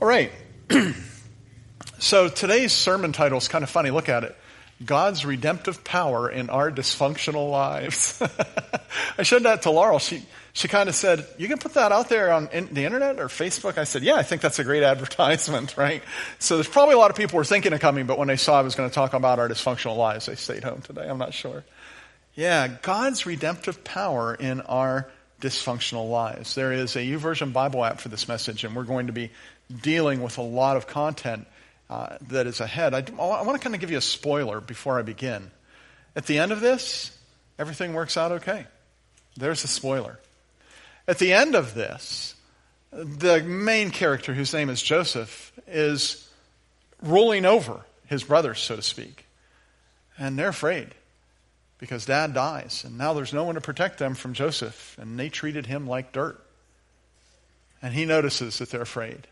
All right. So today's sermon title is kind of funny. Look at it. God's redemptive power in our dysfunctional lives. I showed that to Laurel. She kind of said, you can put that out there on the internet or Facebook? I said, yeah, I think that's a great advertisement, right? So there's probably a lot of people were thinking of coming, but when they saw I was going to talk about our dysfunctional lives, they stayed home today. I'm not sure. Yeah, God's redemptive power in our dysfunctional lives. There is a YouVersion Bible app for this message, and we're going to be dealing with a lot of content that is ahead. I want to kind of give you a spoiler before I begin. At the end of this, everything works out okay. There's a spoiler. At the end of this, the main character, whose name is Joseph, is ruling over his brothers, so to speak. And they're afraid because Dad dies. And now there's no one to protect them from Joseph. And they treated him like dirt. And he notices that they're afraid.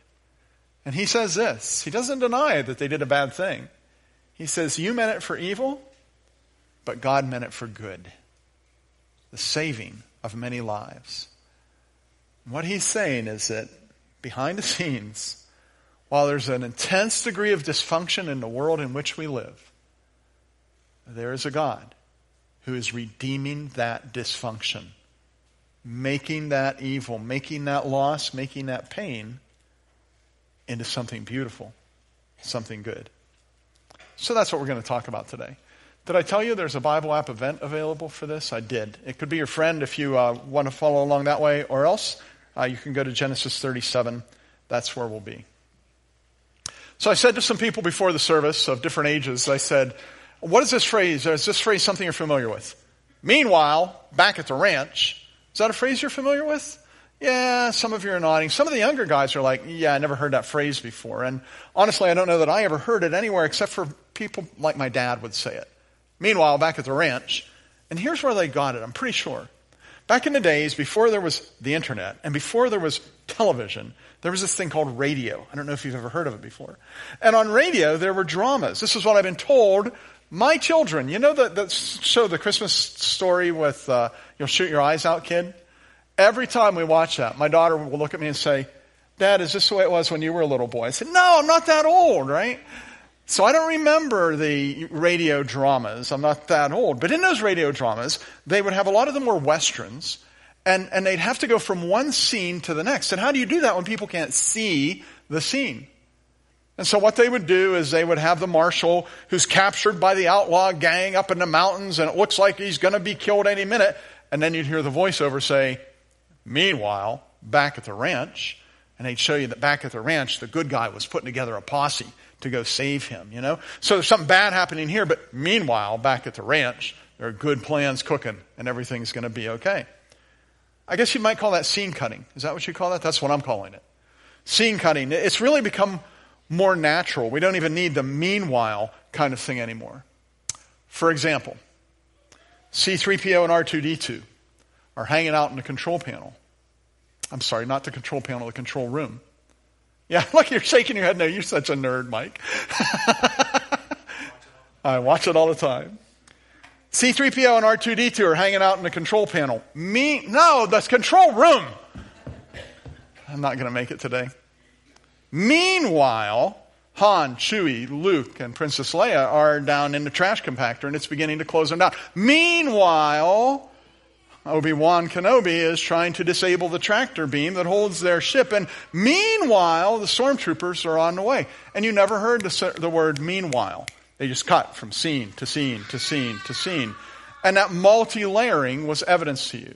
And he says this. He doesn't deny that they did a bad thing. He says, you meant it for evil, but God meant it for good. The saving of many lives. And what he's saying is that behind the scenes, while there's an intense degree of dysfunction in the world in which we live, there is a God who is redeeming that dysfunction, making that evil, making that loss, making that pain into something beautiful, something good. So that's what we're going to talk about today. Did I tell you there's a Bible app event available for this? I did. It could be your friend if you want to follow along that way, or else you can go to Genesis 37. That's where we'll be. So I said to some people before the service of different ages, I said, what is this phrase? Is this phrase something you're familiar with? Meanwhile, back at the ranch, is that a phrase you're familiar with? Yeah, some of you are nodding. Some of the younger guys are like, yeah, I never heard that phrase before. And honestly, I don't know that I ever heard it anywhere except for people like my dad would say it. Meanwhile, back at the ranch, and here's where they got it, I'm pretty sure. Back in the days, before there was the internet and before there was television, there was this thing called radio. I don't know if you've ever heard of it before. And on radio, there were dramas. This is what I've been told. My children, you know that show, The Christmas Story with You'll Shoot Your Eyes Out, Kid? Every time we watch that, my daughter will look at me and say, Dad, is this the way it was when you were a little boy? I said, no, I'm not that old, right? So I don't remember the radio dramas. I'm not that old. But in those radio dramas, they would have a lot of them were Westerns, and they'd have to go from one scene to the next. And how do you do that when people can't see the scene? And so what they would do is they would have the marshal who's captured by the outlaw gang up in the mountains, and it looks like he's going to be killed any minute. And then you'd hear the voiceover say, meanwhile, back at the ranch, and they'd show you that back at the ranch, the good guy was putting together a posse to go save him, you know? So there's something bad happening here, but meanwhile, back at the ranch, there are good plans cooking, and everything's going to be okay. I guess you might call that scene cutting. Is that what you call that? That's what I'm calling it. Scene cutting. It's really become more natural. We don't even need the meanwhile kind of thing anymore. For example, C-3PO and R2-D2. Are hanging out in the control panel. I'm sorry, not the control panel, the control room. Yeah, look, you're shaking your head. No, you're such a nerd, Mike. I watch it all the time. C-3PO and R2-D2 are hanging out in the control panel. No, the control room. I'm not going to make it today. Meanwhile, Han, Chewie, Luke, and Princess Leia are down in the trash compactor, and it's beginning to close them down. Meanwhile, Obi-Wan Kenobi is trying to disable the tractor beam that holds their ship. And meanwhile, the stormtroopers are on the way. And you never heard the word meanwhile. They just cut from scene to scene to scene to scene. And that multi-layering was evidence to you.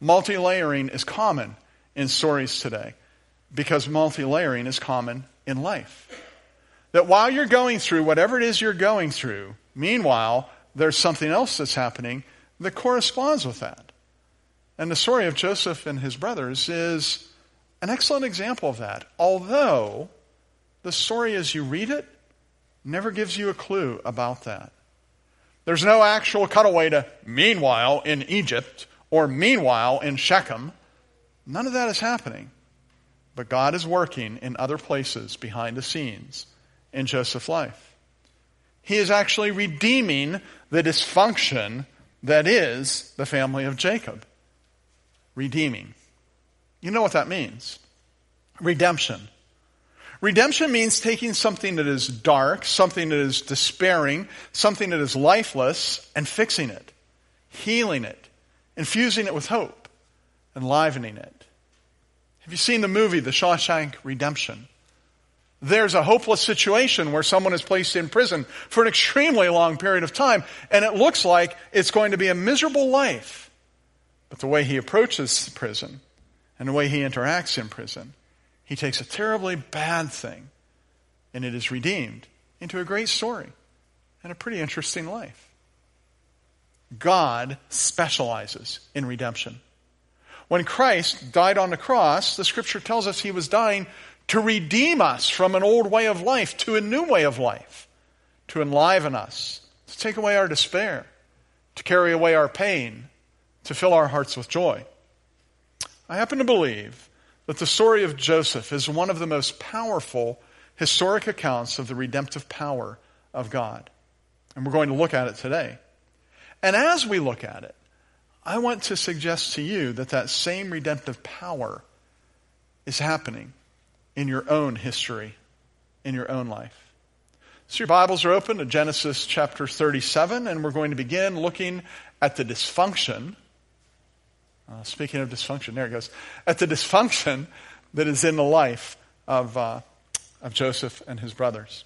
Multi-layering is common in stories today because multi-layering is common in life. That while you're going through whatever it is you're going through, meanwhile, there's something else that's happening that corresponds with that. And the story of Joseph and his brothers is an excellent example of that. Although the story as you read it never gives you a clue about that. There's no actual cutaway to meanwhile in Egypt or meanwhile in Shechem. None of that is happening. But God is working in other places behind the scenes in Joseph's life. He is actually redeeming the dysfunction that is the family of Jacob. Redeeming. You know what that means. Redemption. Redemption means taking something that is dark, something that is despairing, something that is lifeless, and fixing it, healing it, infusing it with hope, enlivening it. Have you seen the movie, The Shawshank Redemption? There's a hopeless situation where someone is placed in prison for an extremely long period of time, and it looks like it's going to be a miserable life. But the way he approaches prison and the way he interacts in prison, he takes a terribly bad thing, and it is redeemed into a great story and a pretty interesting life. God specializes in redemption. When Christ died on the cross, the scripture tells us he was dying to redeem us from an old way of life to a new way of life, to enliven us, to take away our despair, to carry away our pain, to fill our hearts with joy. I happen to believe that the story of Joseph is one of the most powerful historic accounts of the redemptive power of God. And we're going to look at it today. And as we look at it, I want to suggest to you that that same redemptive power is happening in your own history, in your own life. So your Bibles are open to Genesis chapter 37, and we're going to begin looking at the dysfunction. Speaking of dysfunction, there it goes. At the dysfunction that is in the life of Joseph and his brothers.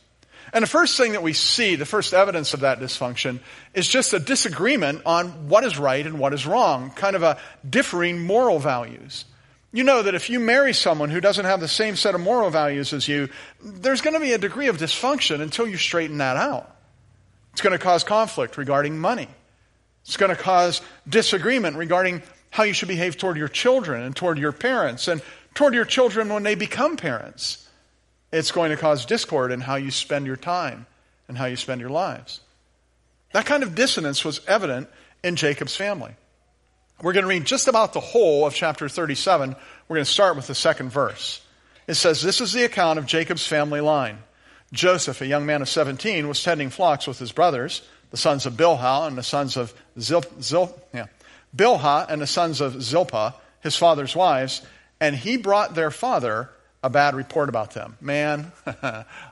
And the first thing that we see, the first evidence of that dysfunction, is just a disagreement on what is right and what is wrong, kind of a differing moral values. You know that if you marry someone who doesn't have the same set of moral values as you, there's going to be a degree of dysfunction until you straighten that out. It's going to cause conflict regarding money. It's going to cause disagreement regarding how you should behave toward your children and toward your parents and toward your children when they become parents. It's going to cause discord in how you spend your time and how you spend your lives. That kind of dissonance was evident in Jacob's family. We're going to read just about the whole of chapter 37. We're going to start with the second verse. It says, "This is the account of Jacob's family line. Joseph, a young man of 17, was tending flocks with his brothers, the sons of Bilhah and the sons of Bilhah and the sons of Zilpah, his father's wives, and he brought their father a bad report about them." Man,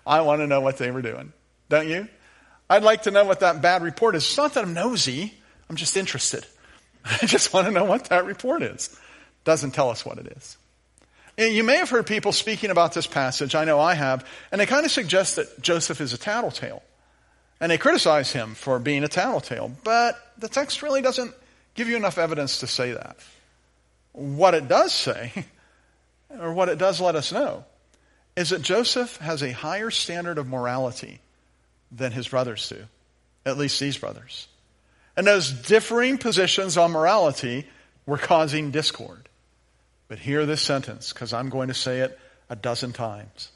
I want to know what they were doing. Don't you? I'd like to know what that bad report is. It's not that I'm nosy. I'm just interested. I just want to know what that report is. Doesn't tell us what it is. You may have heard people speaking about this passage. I know I have. And they kind of suggest that Joseph is a tattletale. And they criticize him for being a tattletale. But the text really doesn't give you enough evidence to say that. What it does say, or what it does let us know, is that Joseph has a higher standard of morality than his brothers do, at least these brothers. And those differing positions on morality were causing discord. But hear this sentence, because I'm going to say it 12 times.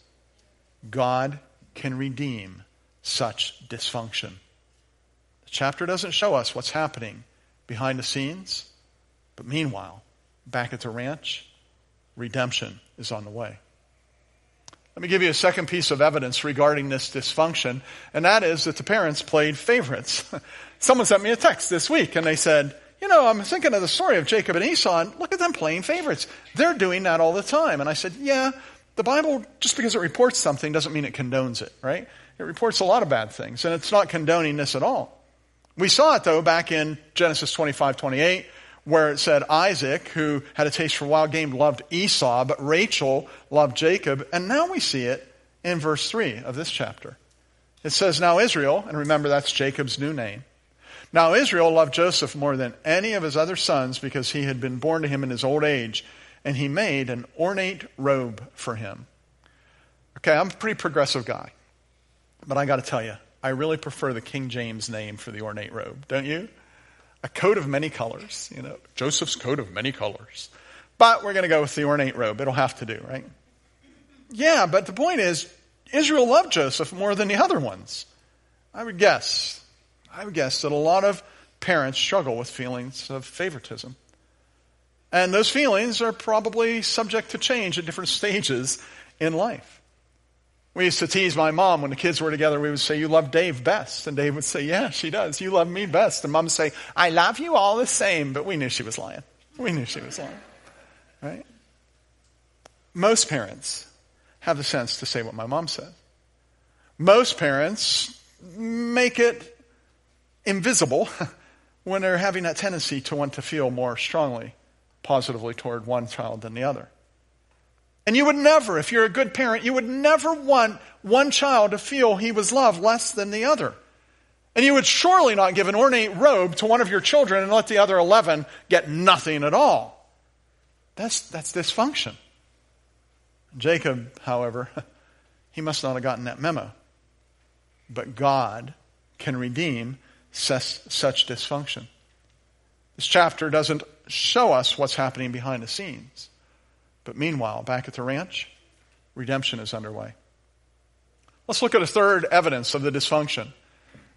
God can redeem such dysfunction. The chapter doesn't show us what's happening behind the scenes, but meanwhile, back at the ranch, redemption is on the way. Let me give you a second piece of evidence regarding this dysfunction, and that is that the parents played favorites. Someone sent me a text this week, and they said, you know, I'm thinking of the story of Jacob and Esau, and look at them playing favorites. They're doing that all the time. And I said, yeah, the Bible, just because it reports something doesn't mean it condones it, right? It reports a lot of bad things, and it's not condoning this at all. We saw it, though, back in Genesis 25-28, where it said Isaac, who had a taste for wild game, loved Esau, but Rachel loved Jacob. And now we see it in verse 3 of this chapter. It says, "Now Israel," and remember that's Jacob's new name, "Now Israel loved Joseph more than any of his other sons because he had been born to him in his old age, and he made an ornate robe for him." Okay, I'm a pretty progressive guy, but I got to tell you, I really prefer the King James name for the ornate robe, don't you? A coat of many colors, you know, Joseph's coat of many colors. But we're going to go with the ornate robe. It'll have to do, right? Yeah, but the point is, Israel loved Joseph more than the other ones. I would guess that a lot of parents struggle with feelings of favoritism. And those feelings are probably subject to change at different stages in life. We used to tease my mom when the kids were together. We would say, "You love Dave best." And Dave would say, "Yeah, she does. You love me best." And mom would say, "I love you all the same." But we knew she was lying. Right? Most parents have the sense to say what my mom said. Most parents make it invisible when they're having that tendency to want to feel more strongly, positively toward one child than the other. And you would never, if you're a good parent, you would never want one child to feel he was loved less than the other. And you would surely not give an ornate robe to one of your children and let the other 11 get nothing at all. That's dysfunction. Jacob, however, he must not have gotten that memo. But God can redeem such dysfunction. This chapter doesn't show us what's happening behind the scenes. But meanwhile, back at the ranch, redemption is underway. Let's look at a third evidence of the dysfunction.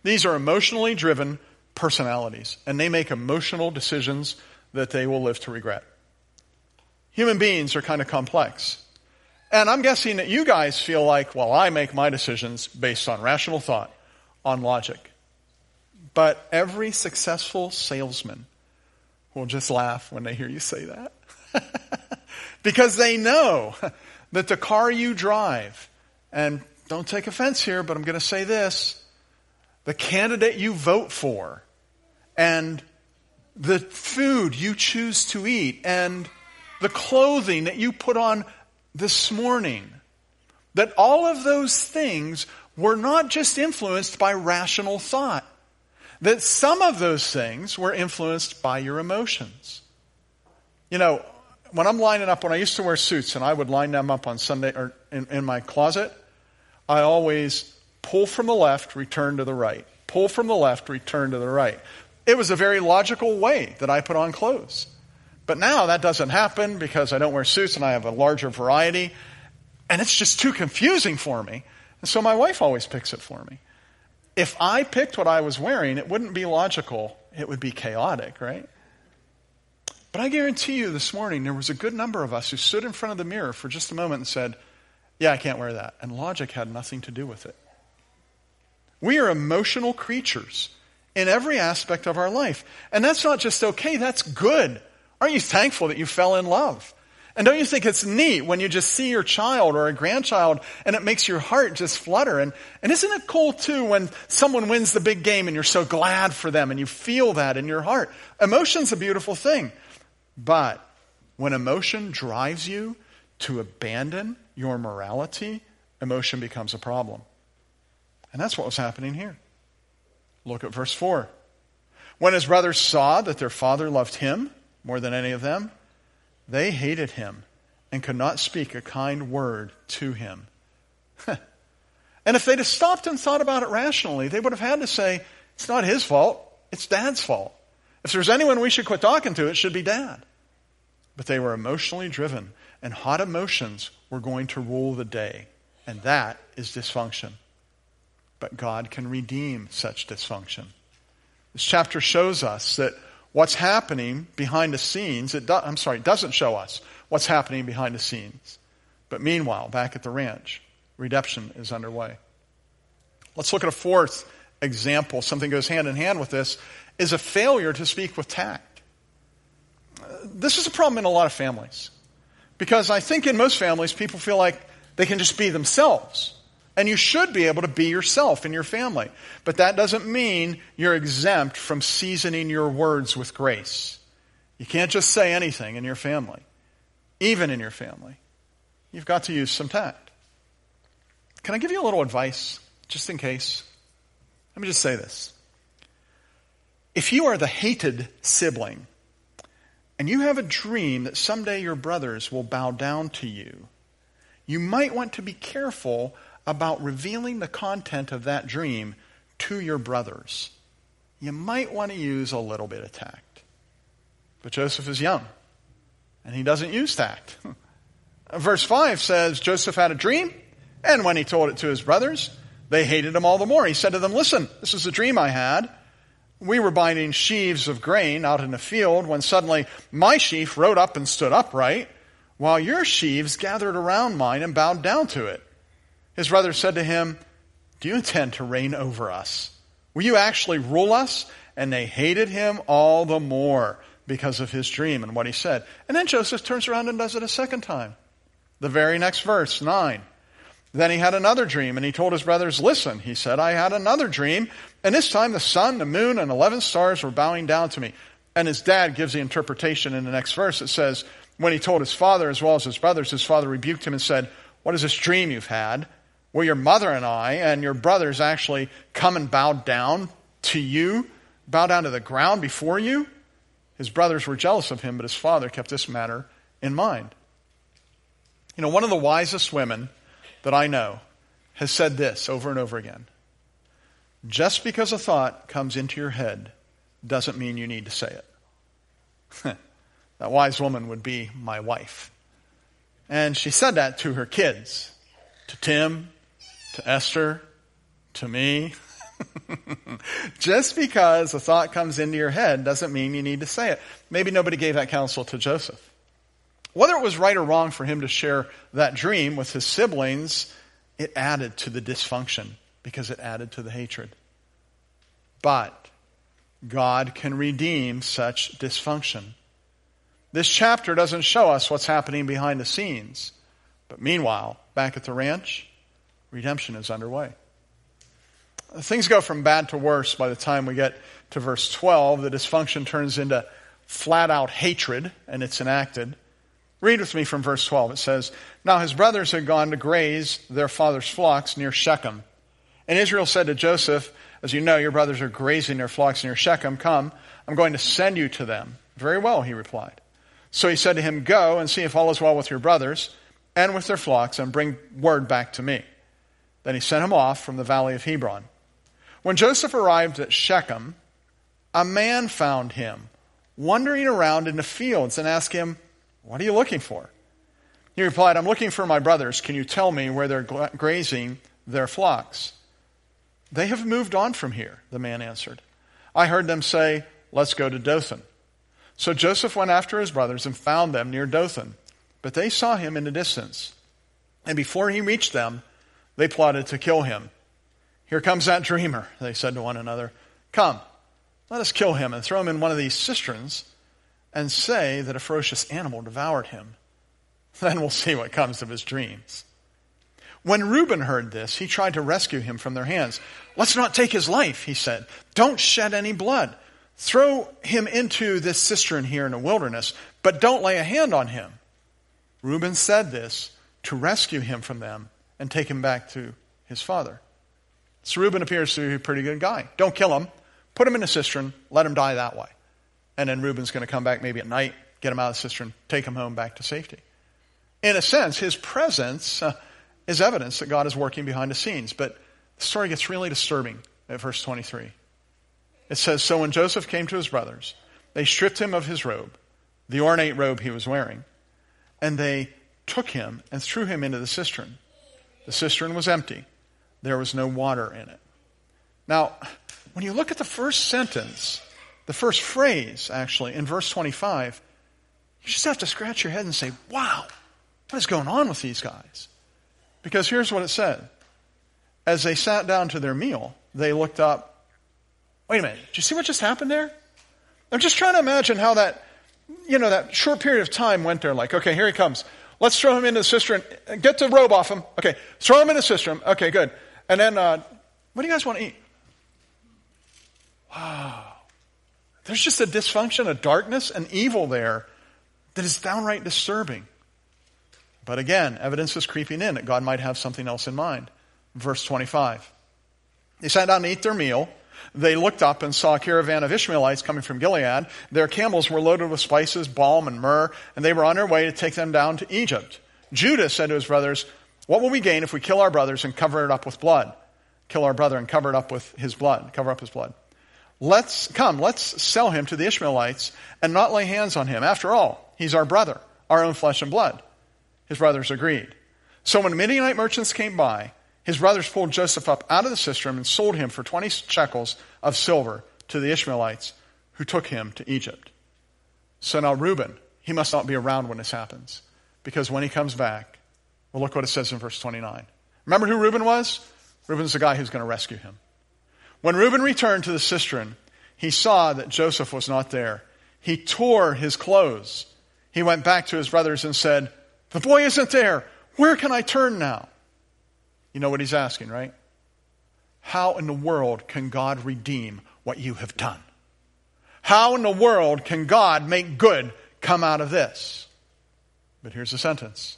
These are emotionally driven personalities, and they make emotional decisions that they will live to regret. Human beings are kind of complex. And I'm guessing that you guys feel like, well, I make my decisions based on rational thought, on logic. But every successful salesman will just laugh when they hear you say that. Because they know that the car you drive, and don't take offense here, but I'm going to say this, the candidate you vote for, and the food you choose to eat, and the clothing that you put on this morning, that all of those things were not just influenced by rational thought, that some of those things were influenced by your emotions. You know, when I used to wear suits and I would line them up on Sunday or in my closet, I always pull from the left, return to the right. Pull from the left, return to the right. It was a very logical way that I put on clothes. But now that doesn't happen because I don't wear suits and I have a larger variety. And it's just too confusing for me. And so my wife always picks it for me. If I picked what I was wearing, it wouldn't be logical. It would be chaotic, right? But I guarantee you this morning there was a good number of us who stood in front of the mirror for just a moment and said, yeah, I can't wear that. And logic had nothing to do with it. We are emotional creatures in every aspect of our life. And that's not just okay, that's good. Aren't you thankful that you fell in love? And don't you think it's neat when you just see your child or a grandchild and it makes your heart just flutter? And isn't it cool too when someone wins the big game and you're so glad for them and you feel that in your heart? Emotion's a beautiful thing. But when emotion drives you to abandon your morality, emotion becomes a problem. And that's what was happening here. Look at verse 4. When his brothers saw that their father loved him more than any of them, they hated him and could not speak a kind word to him. And if they'd have stopped and thought about it rationally, they would have had to say, it's not his fault, it's Dad's fault. If there's anyone we should quit talking to, it should be Dad. But they were emotionally driven, and hot emotions were going to rule the day. And that is dysfunction. But God can redeem such dysfunction. This chapter shows us that what's happening behind the scenes, it doesn't show us what's happening behind the scenes. But meanwhile, back at the ranch, redemption is underway. Let's look at a fourth example. Something goes hand in hand with this, is a failure to speak with tact. This is a problem in a lot of families. Because I think in most families, people feel like they can just be themselves. And you should be able to be yourself in your family. But that doesn't mean you're exempt from seasoning your words with grace. You can't just say anything in your family. Even in your family. You've got to use some tact. Can I give you a little advice, just in case? Let me just say this. If you are the hated sibling, and you have a dream that someday your brothers will bow down to you, you might want to be careful about revealing the content of that dream to your brothers. You might want to use a little bit of tact. But Joseph is young, and he doesn't use tact. Verse 5 says, Joseph had a dream, and when he told it to his brothers, they hated him all the more. He said to them, listen, this is a dream I had. We were binding sheaves of grain out in the field when suddenly my sheaf rode up and stood upright, while your sheaves gathered around mine and bowed down to it. His brother said to him, do you intend to reign over us? Will you actually rule us? And they hated him all the more because of his dream and what he said. And then Joseph turns around and does it a second time. The very next verse, 9. Then he had another dream, and he told his brothers, listen, he said, I had another dream, and this time the sun, the moon, and 11 stars were bowing down to me. And his dad gives the interpretation in the next verse. It says, when he told his father as well as his brothers, his father rebuked him and said, what is this dream you've had? Well, your mother and I and your brothers actually come and bow down to you, bow down to the ground before you. His brothers were jealous of him, but his father kept this matter in mind. You know, one of the wisest women that I know has said this over and over again. Just because a thought comes into your head doesn't mean you need to say it. That wise woman would be my wife. And she said that to her kids, to Tim, to Esther, to me. Just because a thought comes into your head doesn't mean you need to say it. Maybe nobody gave that counsel to Joseph. Whether it was right or wrong for him to share that dream with his siblings, it added to the dysfunction because it added to the hatred. But God can redeem such dysfunction. This chapter doesn't show us what's happening behind the scenes. But meanwhile, back at the ranch, redemption is underway. Things go from bad to worse by the time we get to verse 12. The dysfunction turns into flat-out hatred, and it's enacted. Read with me from verse 12. It says, now his brothers had gone to graze their father's flocks near Shechem. And Israel said to Joseph, as you know, your brothers are grazing their flocks near Shechem. Come, I'm going to send you to them. Very well, he replied. So he said to him, go and see if all is well with your brothers and with their flocks, and bring word back to me. Then he sent him off from the valley of Hebron. When Joseph arrived at Shechem, a man found him, wandering around in the fields, and asked him, what are you looking for? He replied, I'm looking for my brothers. Can you tell me where they're grazing their flocks? They have moved on from here, the man answered. I heard them say, let's go to Dothan. So Joseph went after his brothers and found them near Dothan. But they saw him in the distance. And before he reached them, they plotted to kill him. Here comes that dreamer, they said to one another. Come, let us kill him and throw him in one of these cisterns and say that a ferocious animal devoured him. Then we'll see what comes of his dreams. When Reuben heard this, he tried to rescue him from their hands. Let's not take his life, he said. Don't shed any blood. Throw him into this cistern here in the wilderness, but don't lay a hand on him. Reuben said this to rescue him from them and take him back to his father. So Reuben appears to be a pretty good guy. Don't kill him. Put him in a cistern. Let him die that way. And then Reuben's going to come back maybe at night, get him out of the cistern, take him home back to safety. In a sense, his presence is evidence that God is working behind the scenes. But the story gets really disturbing at verse 23. It says, so when Joseph came to his brothers, they stripped him of his robe, the ornate robe he was wearing, and they took him and threw him into the cistern. The cistern was empty. There was no water in it. Now, when you look at the first sentence, the first phrase, actually, in verse 25, you just have to scratch your head and say, wow, what is going on with these guys? Because here's what it said. As they sat down to their meal, they looked up. Wait a minute, did you see what just happened there? I'm just trying to imagine how that, that short period of time went there. Like, okay, here he comes. Let's throw him into the cistern. Get the robe off him. Okay, throw him in the cistern. Okay, good. And then, what do you guys want to eat? Wow. There's just a dysfunction, a darkness, an evil there that is downright disturbing. But again, evidence is creeping in that God might have something else in mind. Verse 25. They sat down to eat their meal. They looked up and saw a caravan of Ishmaelites coming from Gilead. Their camels were loaded with spices, balm, and myrrh, and they were on their way to take them down to Egypt. Judah said to his brothers, what will we gain if we kill our brothers and cover it up with blood? Kill our brother and cover it up with his blood. Cover up his blood. Let's sell him to the Ishmaelites and not lay hands on him. After all, he's our brother, our own flesh and blood. His brothers agreed. So when Midianite merchants came by, his brothers pulled Joseph up out of the cistern and sold him for 20 shekels of silver to the Ishmaelites, who took him to Egypt. So now Reuben, he must not be around when this happens, because when he comes back, well, look what it says in verse 29. Remember who Reuben was? Reuben's the guy who's going to rescue him. When Reuben returned to the cistern, he saw that Joseph was not there. He tore his clothes. He went back to his brothers and said, the boy isn't there. Where can I turn now? You know what he's asking, right? How in the world can God redeem what you have done? How in the world can God make good come out of this? But here's the sentence.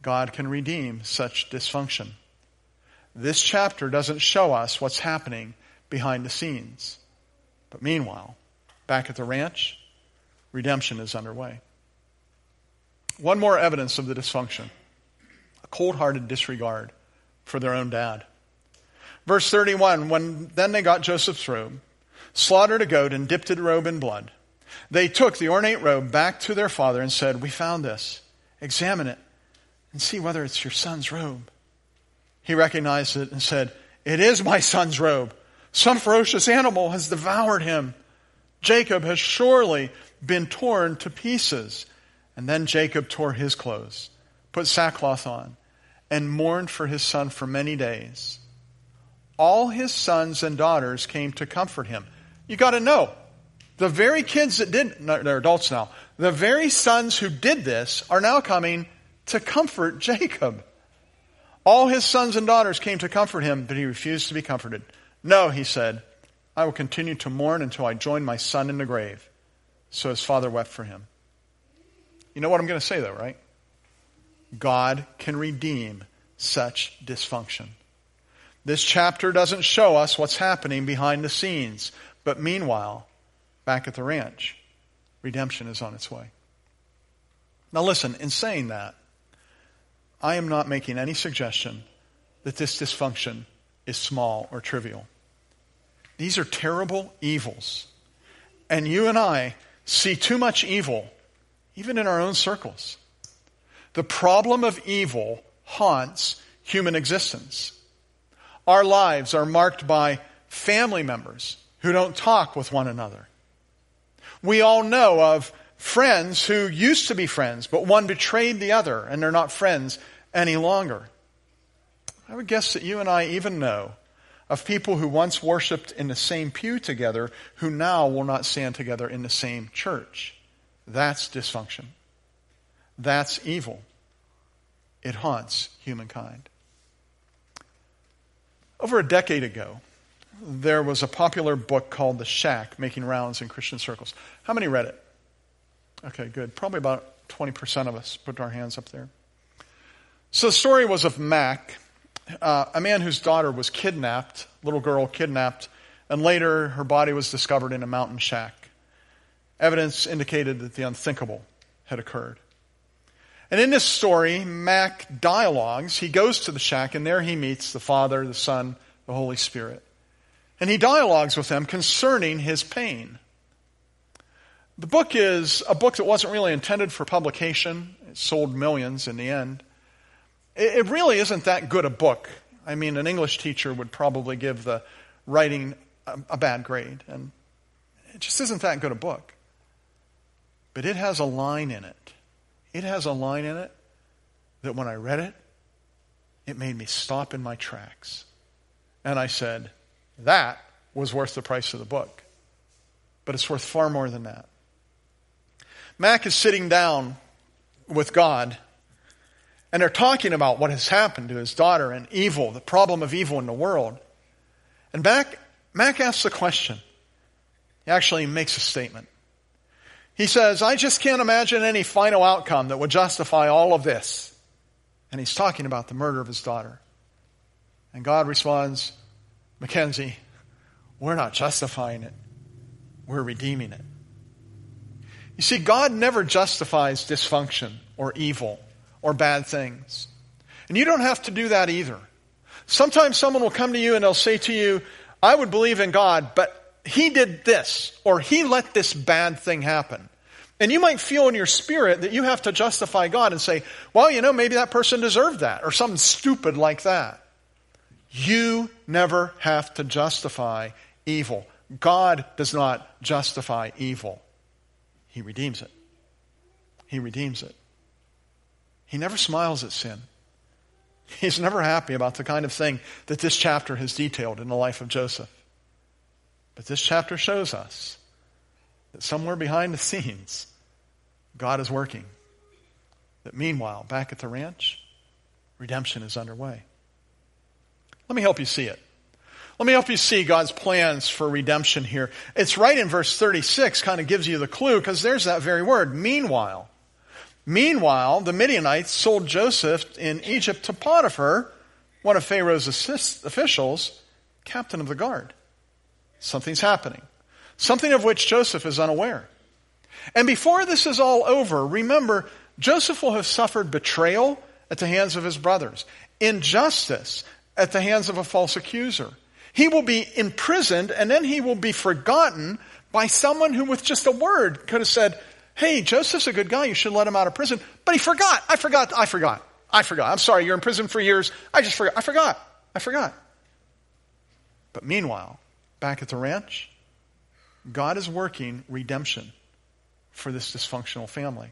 God can redeem such dysfunction. This chapter doesn't show us what's happening behind the scenes. But meanwhile, back at the ranch, redemption is underway. One more evidence of the dysfunction. A cold-hearted disregard for their own dad. Verse 31, then they got Joseph through, slaughtered a goat and dipped the robe in blood. They took the ornate robe back to their father and said, "We found this. Examine it and see whether it's your son's robe." He recognized it and said, "It is my son's robe. Some ferocious animal has devoured him. Jacob has surely been torn to pieces." And then Jacob tore his clothes, put sackcloth on, and mourned for his son for many days. All his sons and daughters came to comfort him. You got to know, the very kids that did, they're adults now, the very sons who did this are now coming to comfort Jacob. All his sons and daughters came to comfort him, but he refused to be comforted. "No," he said, "I will continue to mourn until I join my son in the grave." So his father wept for him. You know what I'm going to say though, right? God can redeem such dysfunction. This chapter doesn't show us what's happening behind the scenes. But meanwhile, back at the ranch, redemption is on its way. Now listen, in saying that, I am not making any suggestion that this dysfunction is small or trivial. These are terrible evils. And you and I see too much evil, even in our own circles. The problem of evil haunts human existence. Our lives are marked by family members who don't talk with one another. We all know of friends who used to be friends, but one betrayed the other, and they're not friends any longer. I would guess that you and I even know of people who once worshiped in the same pew together who now will not stand together in the same church. That's dysfunction. That's evil. It haunts humankind. Over a decade ago, there was a popular book called The Shack making rounds in Christian circles. How many read it? Okay, good. Probably about 20% of us put our hands up there. So the story was of Mac, a man whose daughter was kidnapped, little girl kidnapped, and later her body was discovered in a mountain shack. Evidence indicated that the unthinkable had occurred. And in this story, Mac dialogues. He goes to the shack, and there he meets the Father, the Son, the Holy Spirit. And he dialogues with them concerning his pain. The book is a book that wasn't really intended for publication. It sold millions in the end. It really isn't that good a book. I mean, an English teacher would probably give the writing a bad grade. And it just isn't that good a book. But it has a line in it. It has a line in it that when I read it, it made me stop in my tracks. And I said, that was worth the price of the book. But it's worth far more than that. Mac is sitting down with God, and they're talking about what has happened to his daughter and evil, the problem of evil in the world. And Mac asks a question. He actually makes a statement. He says, "I just can't imagine any final outcome that would justify all of this." And he's talking about the murder of his daughter. And God responds, "Mackenzie, we're not justifying it. We're redeeming it." You see, God never justifies dysfunction or evil or bad things. And you don't have to do that either. Sometimes someone will come to you and they'll say to you, "I would believe in God, but he did this," or "he let this bad thing happen." And you might feel in your spirit that you have to justify God and say, "Well, you know, maybe that person deserved that," or something stupid like that. You never have to justify evil. God does not justify evil. He redeems it. He redeems it. He never smiles at sin. He's never happy about the kind of thing that this chapter has detailed in the life of Joseph. But this chapter shows us that somewhere behind the scenes, God is working. That meanwhile, back at the ranch, redemption is underway. Let me help you see it. Let me help you see God's plans for redemption here. It's right in verse 36, kind of gives you the clue, because there's that very word, meanwhile. Meanwhile, the Midianites sold Joseph in Egypt to Potiphar, one of Pharaoh's officials, captain of the guard. Something's happening. Something of which Joseph is unaware. And before this is all over, remember, Joseph will have suffered betrayal at the hands of his brothers, injustice at the hands of a false accuser. He will be imprisoned, and then he will be forgotten by someone who with just a word could have said, hey, Joseph's a good guy, you should let him out of prison. But he forgot. I forgot. I'm sorry, you're in prison for years. I forgot. But meanwhile, back at the ranch, God is working redemption for this dysfunctional family.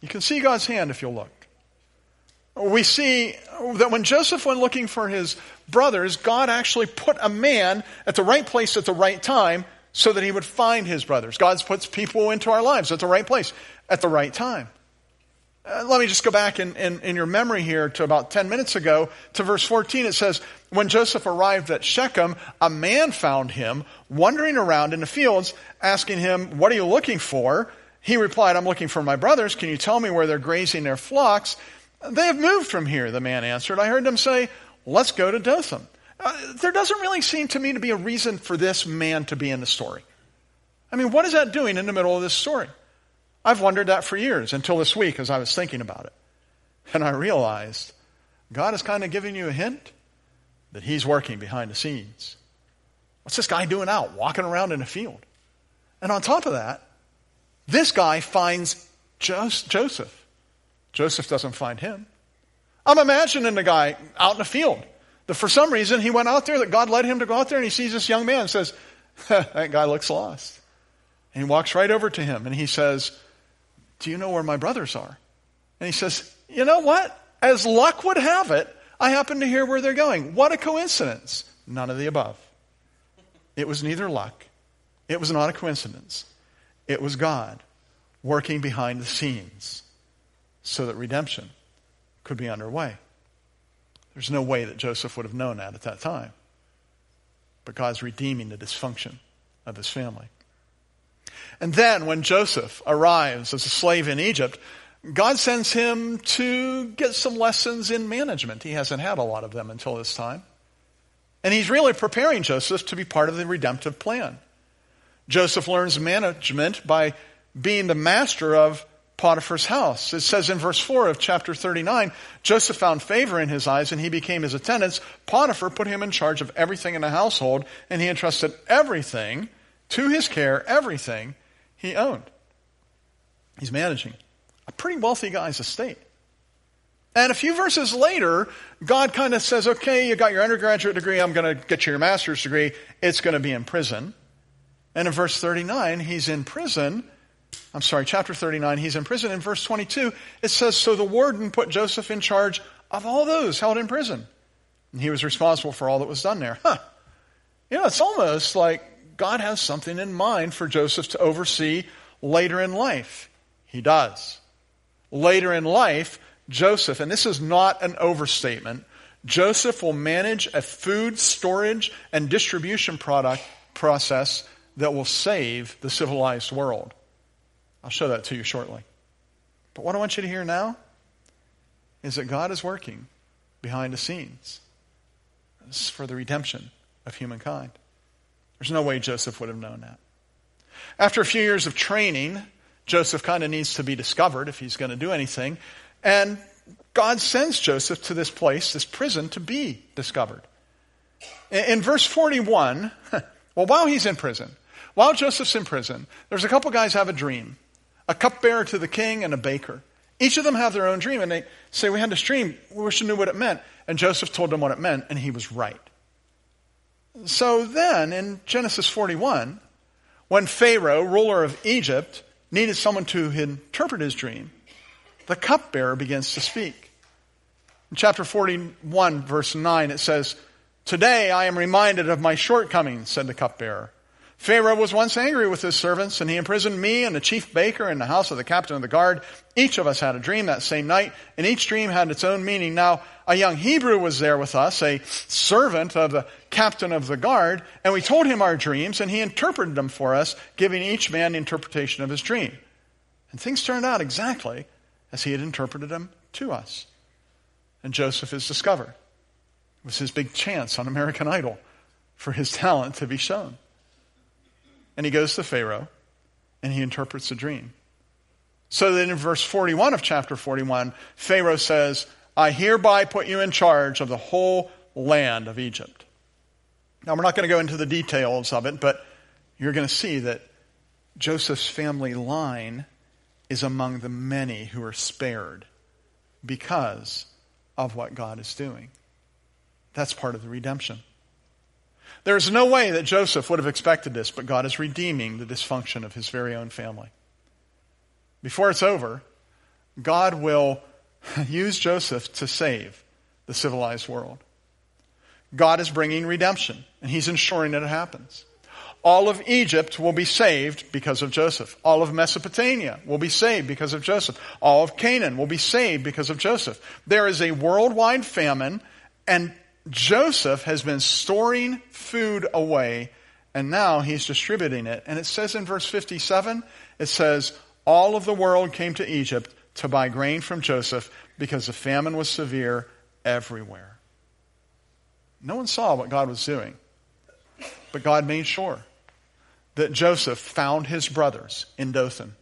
You can see God's hand if you'll look. We see that when Joseph went looking for his brothers, God actually put a man at the right place at the right time so that he would find his brothers. God puts people into our lives at the right place at the right time. Let me just go back in your memory here to about 10 minutes ago to verse 14. It says, when Joseph arrived at Shechem, a man found him wandering around in the fields, asking him, what are you looking for? He replied, I'm looking for my brothers. Can you tell me where they're grazing their flocks? They have moved from here, the man answered. I heard them say, let's go to Dothan. There doesn't really seem to me to be a reason for this man to be in the story. I mean, what is that doing in the middle of this story? I've wondered that for years until this week as I was thinking about it. And I realized God is kind of giving you a hint that he's working behind the scenes. What's this guy doing out, walking around in a field? And on top of that, this guy finds Joseph. Joseph doesn't find him. I'm imagining the guy out in the field. That for some reason he went out there, that God led him to go out there, and he sees this young man and says, that guy looks lost. And he walks right over to him and he says, do you know where my brothers are? And he says, you know what? As luck would have it, I happen to hear where they're going. What a coincidence. None of the above. It was neither luck. It was not a coincidence. It was God working behind the scenes so that redemption could be underway. There's no way that Joseph would have known that at that time. But God's redeeming the dysfunction of his family. And then when Joseph arrives as a slave in Egypt, God sends him to get some lessons in management. He hasn't had a lot of them until this time. And he's really preparing Joseph to be part of the redemptive plan. Joseph learns management by being the master of Potiphar's house. It says in verse 4 of chapter 39, Joseph found favor in his eyes and he became his attendants. Potiphar put him in charge of everything in the household, and he entrusted everything to his care, everything he owned. He's managing a pretty wealthy guy's estate. And a few verses later, God kind of says, okay, you got your undergraduate degree, I'm going to get you your master's degree. It's going to be in prison. And in verse 39, he's in prison. I'm sorry, chapter 39, he's in prison. In verse 22, it says, so the warden put Joseph in charge of all those held in prison. And he was responsible for all that was done there. You know, it's almost like God has something in mind for Joseph to oversee later in life. He does. Later in life, Joseph, and this is not an overstatement, Joseph will manage a food storage and distribution process that will save the civilized world. I'll show that to you shortly. But what I want you to hear now is that God is working behind the scenes. This is for the redemption of humankind. There's no way Joseph would have known that. After a few years of training, Joseph kind of needs to be discovered if he's going to do anything. And God sends Joseph to this place, this prison, to be discovered. In verse 41, well, while he's in prison, while Joseph's in prison, there's a couple guys have a dream. A cupbearer to the king and a baker. Each of them have their own dream, and they say, we had this dream, we wish we knew what it meant. And Joseph told them what it meant, and he was right. So then, in Genesis 41, when Pharaoh, ruler of Egypt, needed someone to interpret his dream, the cupbearer begins to speak. In chapter 41, verse 9, it says, today I am reminded of my shortcomings, said the cupbearer. Pharaoh was once angry with his servants, and he imprisoned me and the chief baker in the house of the captain of the guard. Each of us had a dream that same night, and each dream had its own meaning. Now, a young Hebrew was there with us, a servant of the captain of the guard, and we told him our dreams, and he interpreted them for us, giving each man the interpretation of his dream. And things turned out exactly as he had interpreted them to us. And Joseph is discovered. It was his big chance on American Idol for his talent to be shown. And he goes to Pharaoh, and he interprets a dream. So that in verse 41 of chapter 41, Pharaoh says, I hereby put you in charge of the whole land of Egypt. Now, we're not going to go into the details of it, but you're going to see that Joseph's family line is among the many who are spared because of what God is doing. That's part of the redemption. There's no way that Joseph would have expected this, but God is redeeming the dysfunction of his very own family. Before it's over, God will use Joseph to save the civilized world. God is bringing redemption, and he's ensuring that it happens. All of Egypt will be saved because of Joseph. All of Mesopotamia will be saved because of Joseph. All of Canaan will be saved because of Joseph. There is a worldwide famine, and Joseph has been storing food away, and now he's distributing it. And it says in verse 57, it says, all of the world came to Egypt to buy grain from Joseph because the famine was severe everywhere. No one saw what God was doing, but God made sure that Joseph found his brothers in Dothan.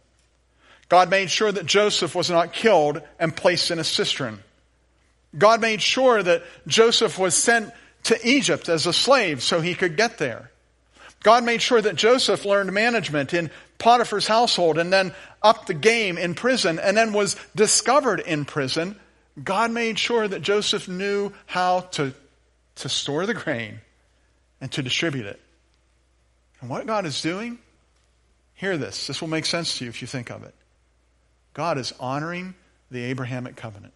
God made sure that Joseph was not killed and placed in a cistern. God made sure that Joseph was sent to Egypt as a slave so he could get there. God made sure that Joseph learned management in Potiphar's household and then upped the game in prison and then was discovered in prison. God made sure that Joseph knew how to store the grain and to distribute it. And what God is doing, hear this. This will make sense to you if you think of it. God is honoring the Abrahamic covenant.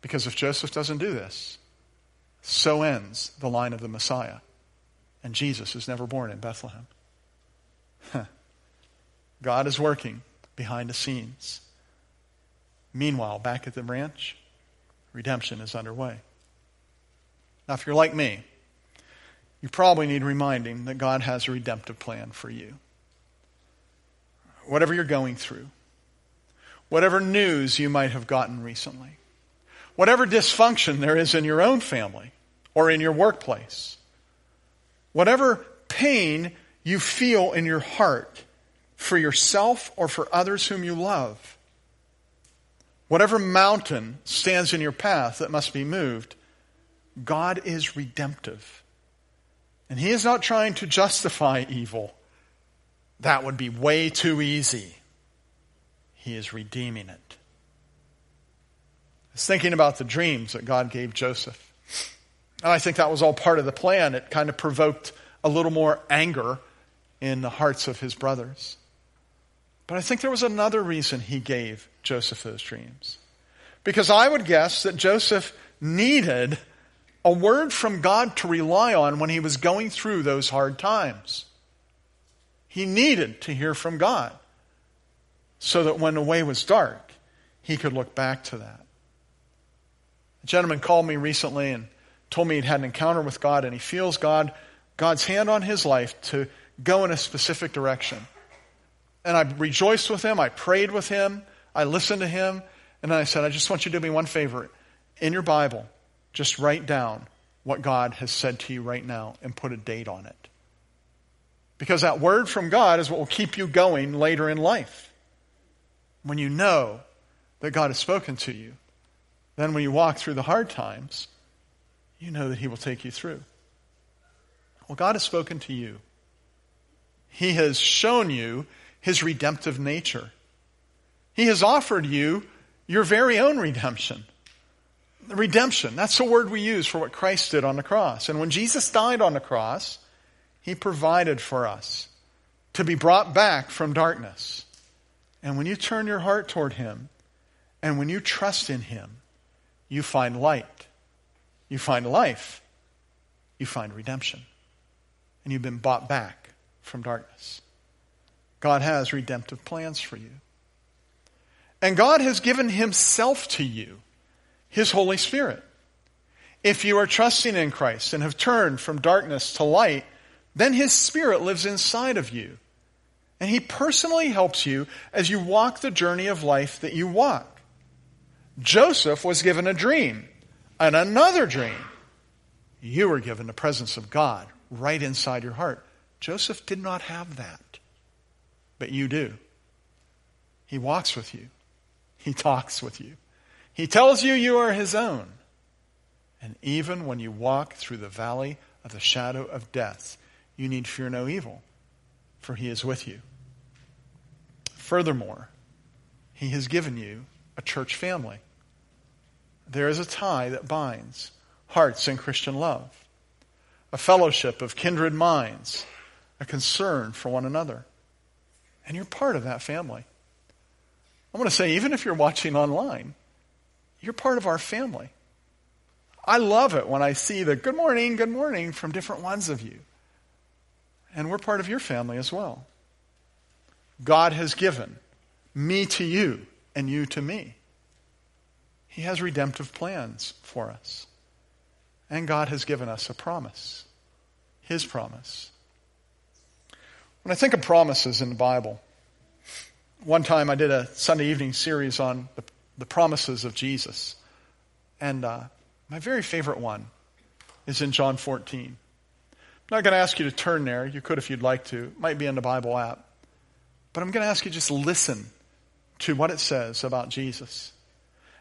Because if Joseph doesn't do this, so ends the line of the Messiah. And Jesus is never born in Bethlehem. God is working behind the scenes. Meanwhile, back at the ranch, redemption is underway. Now, if you're like me, you probably need reminding that God has a redemptive plan for you. Whatever you're going through, whatever news you might have gotten recently, whatever dysfunction there is in your own family or in your workplace, whatever pain you feel in your heart for yourself or for others whom you love, whatever mountain stands in your path that must be moved, God is redemptive. And he is not trying to justify evil. That would be way too easy. He is redeeming it. Thinking about the dreams that God gave Joseph. And I think that was all part of the plan. It kind of provoked a little more anger in the hearts of his brothers. But I think there was another reason he gave Joseph those dreams. Because I would guess that Joseph needed a word from God to rely on when he was going through those hard times. He needed to hear from God so that when the way was dark, he could look back to that. A gentleman called me recently and told me he'd had an encounter with God, and he feels God's hand on his life to go in a specific direction. And I rejoiced with him. I prayed with him. I listened to him. And then I said, I just want you to do me one favor. In your Bible, just write down what God has said to you right now and put a date on it. Because that word from God is what will keep you going later in life. When you know that God has spoken to you, then when you walk through the hard times, you know that he will take you through. Well, God has spoken to you. He has shown you his redemptive nature. He has offered you your very own redemption. Redemption, that's the word we use for what Christ did on the cross. And when Jesus died on the cross, he provided for us to be brought back from darkness. And when you turn your heart toward him, and when you trust in him, you find light, you find life, you find redemption, and you've been bought back from darkness. God has redemptive plans for you. And God has given himself to you, his Holy Spirit. If you are trusting in Christ and have turned from darkness to light, then his Spirit lives inside of you. And he personally helps you as you walk the journey of life that you walk. Joseph was given a dream and another dream. You were given the presence of God right inside your heart. Joseph did not have that, but you do. He walks with you. He talks with you. He tells you you are his own. And even when you walk through the valley of the shadow of death, you need fear no evil, for he is with you. Furthermore, he has given you a church family. There is a tie that binds hearts in Christian love, a fellowship of kindred minds, a concern for one another. And you're part of that family. I want to say, even if you're watching online, you're part of our family. I love it when I see the good morning from different ones of you. And we're part of your family as well. God has given me to you and you to me. He has redemptive plans for us. And God has given us a promise, his promise. When I think of promises in the Bible, one time I did a Sunday evening series on the promises of Jesus. And my very favorite one is in John 14. I'm not going to ask you to turn there. You could if you'd like to. It might be in the Bible app. But I'm going to ask you just listen to what it says about Jesus.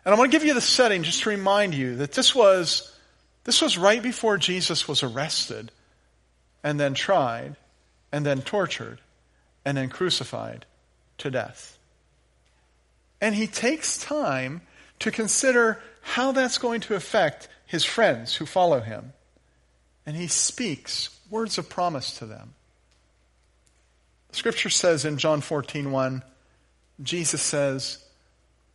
And I want to give you the setting just to remind you that this was right before Jesus was arrested and then tried and then tortured and then crucified to death. And he takes time to consider how that's going to affect his friends who follow him. And he speaks words of promise to them. Scripture says in John 14:1, Jesus says,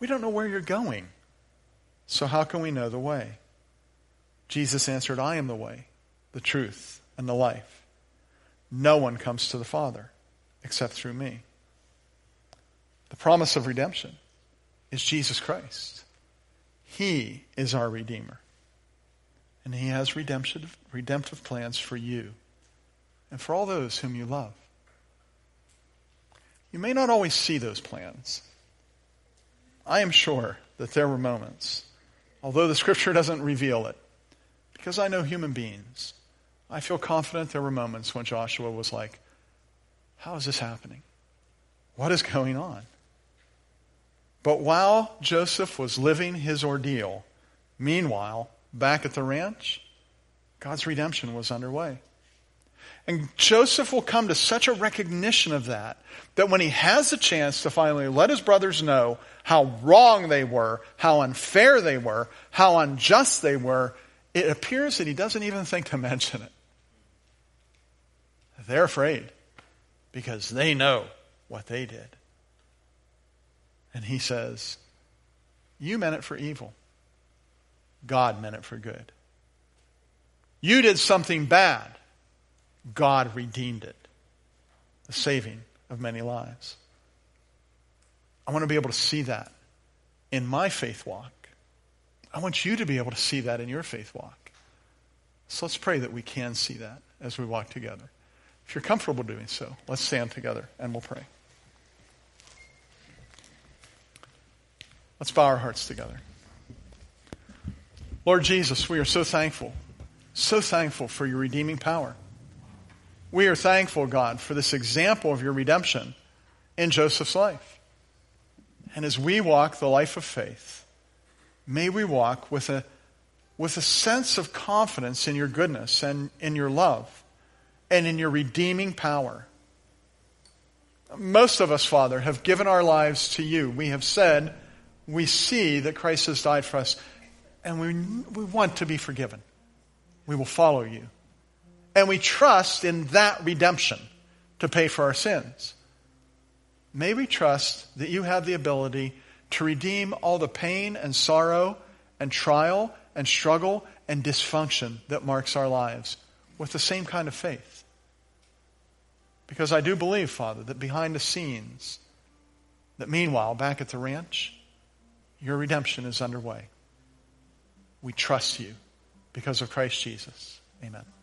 we don't know where you're going, so how can we know the way?" Jesus answered, "I am the way, the truth, and the life. No one comes to the Father except through me." The promise of redemption is Jesus Christ. He is our Redeemer. And he has redemptive plans for you and for all those whom you love. You may not always see those plans. I am sure that there were moments, although the Scripture doesn't reveal it, because I know human beings. I feel confident there were moments when Joshua was like, "How is this happening? What is going on?" But while Joseph was living his ordeal, meanwhile, back at the ranch, God's redemption was underway. And Joseph will come to such a recognition of that when he has the chance to finally let his brothers know how wrong they were, how unfair they were, how unjust they were, it appears that he doesn't even think to mention it. They're afraid because they know what they did. And he says, "You meant it for evil. God meant it for good. You did something bad. God redeemed it." The saving of many lives. I want to be able to see that in my faith walk. I want you to be able to see that in your faith walk. So let's pray that we can see that as we walk together. If you're comfortable doing so, let's stand together and we'll pray. Let's bow our hearts together. Lord Jesus, we are so thankful for your redeeming power. We are thankful, God, for this example of your redemption in Joseph's life. And as we walk the life of faith, may we walk with a sense of confidence in your goodness and in your love and in your redeeming power. Most of us, Father, have given our lives to you. We have said, we see that Christ has died for us, and we want to be forgiven. We will follow you. And we trust in that redemption to pay for our sins. May we trust that you have the ability to redeem all the pain and sorrow and trial and struggle and dysfunction that marks our lives with the same kind of faith. Because I do believe, Father, that behind the scenes, that meanwhile, back at the ranch, your redemption is underway. We trust you because of Christ Jesus. Amen.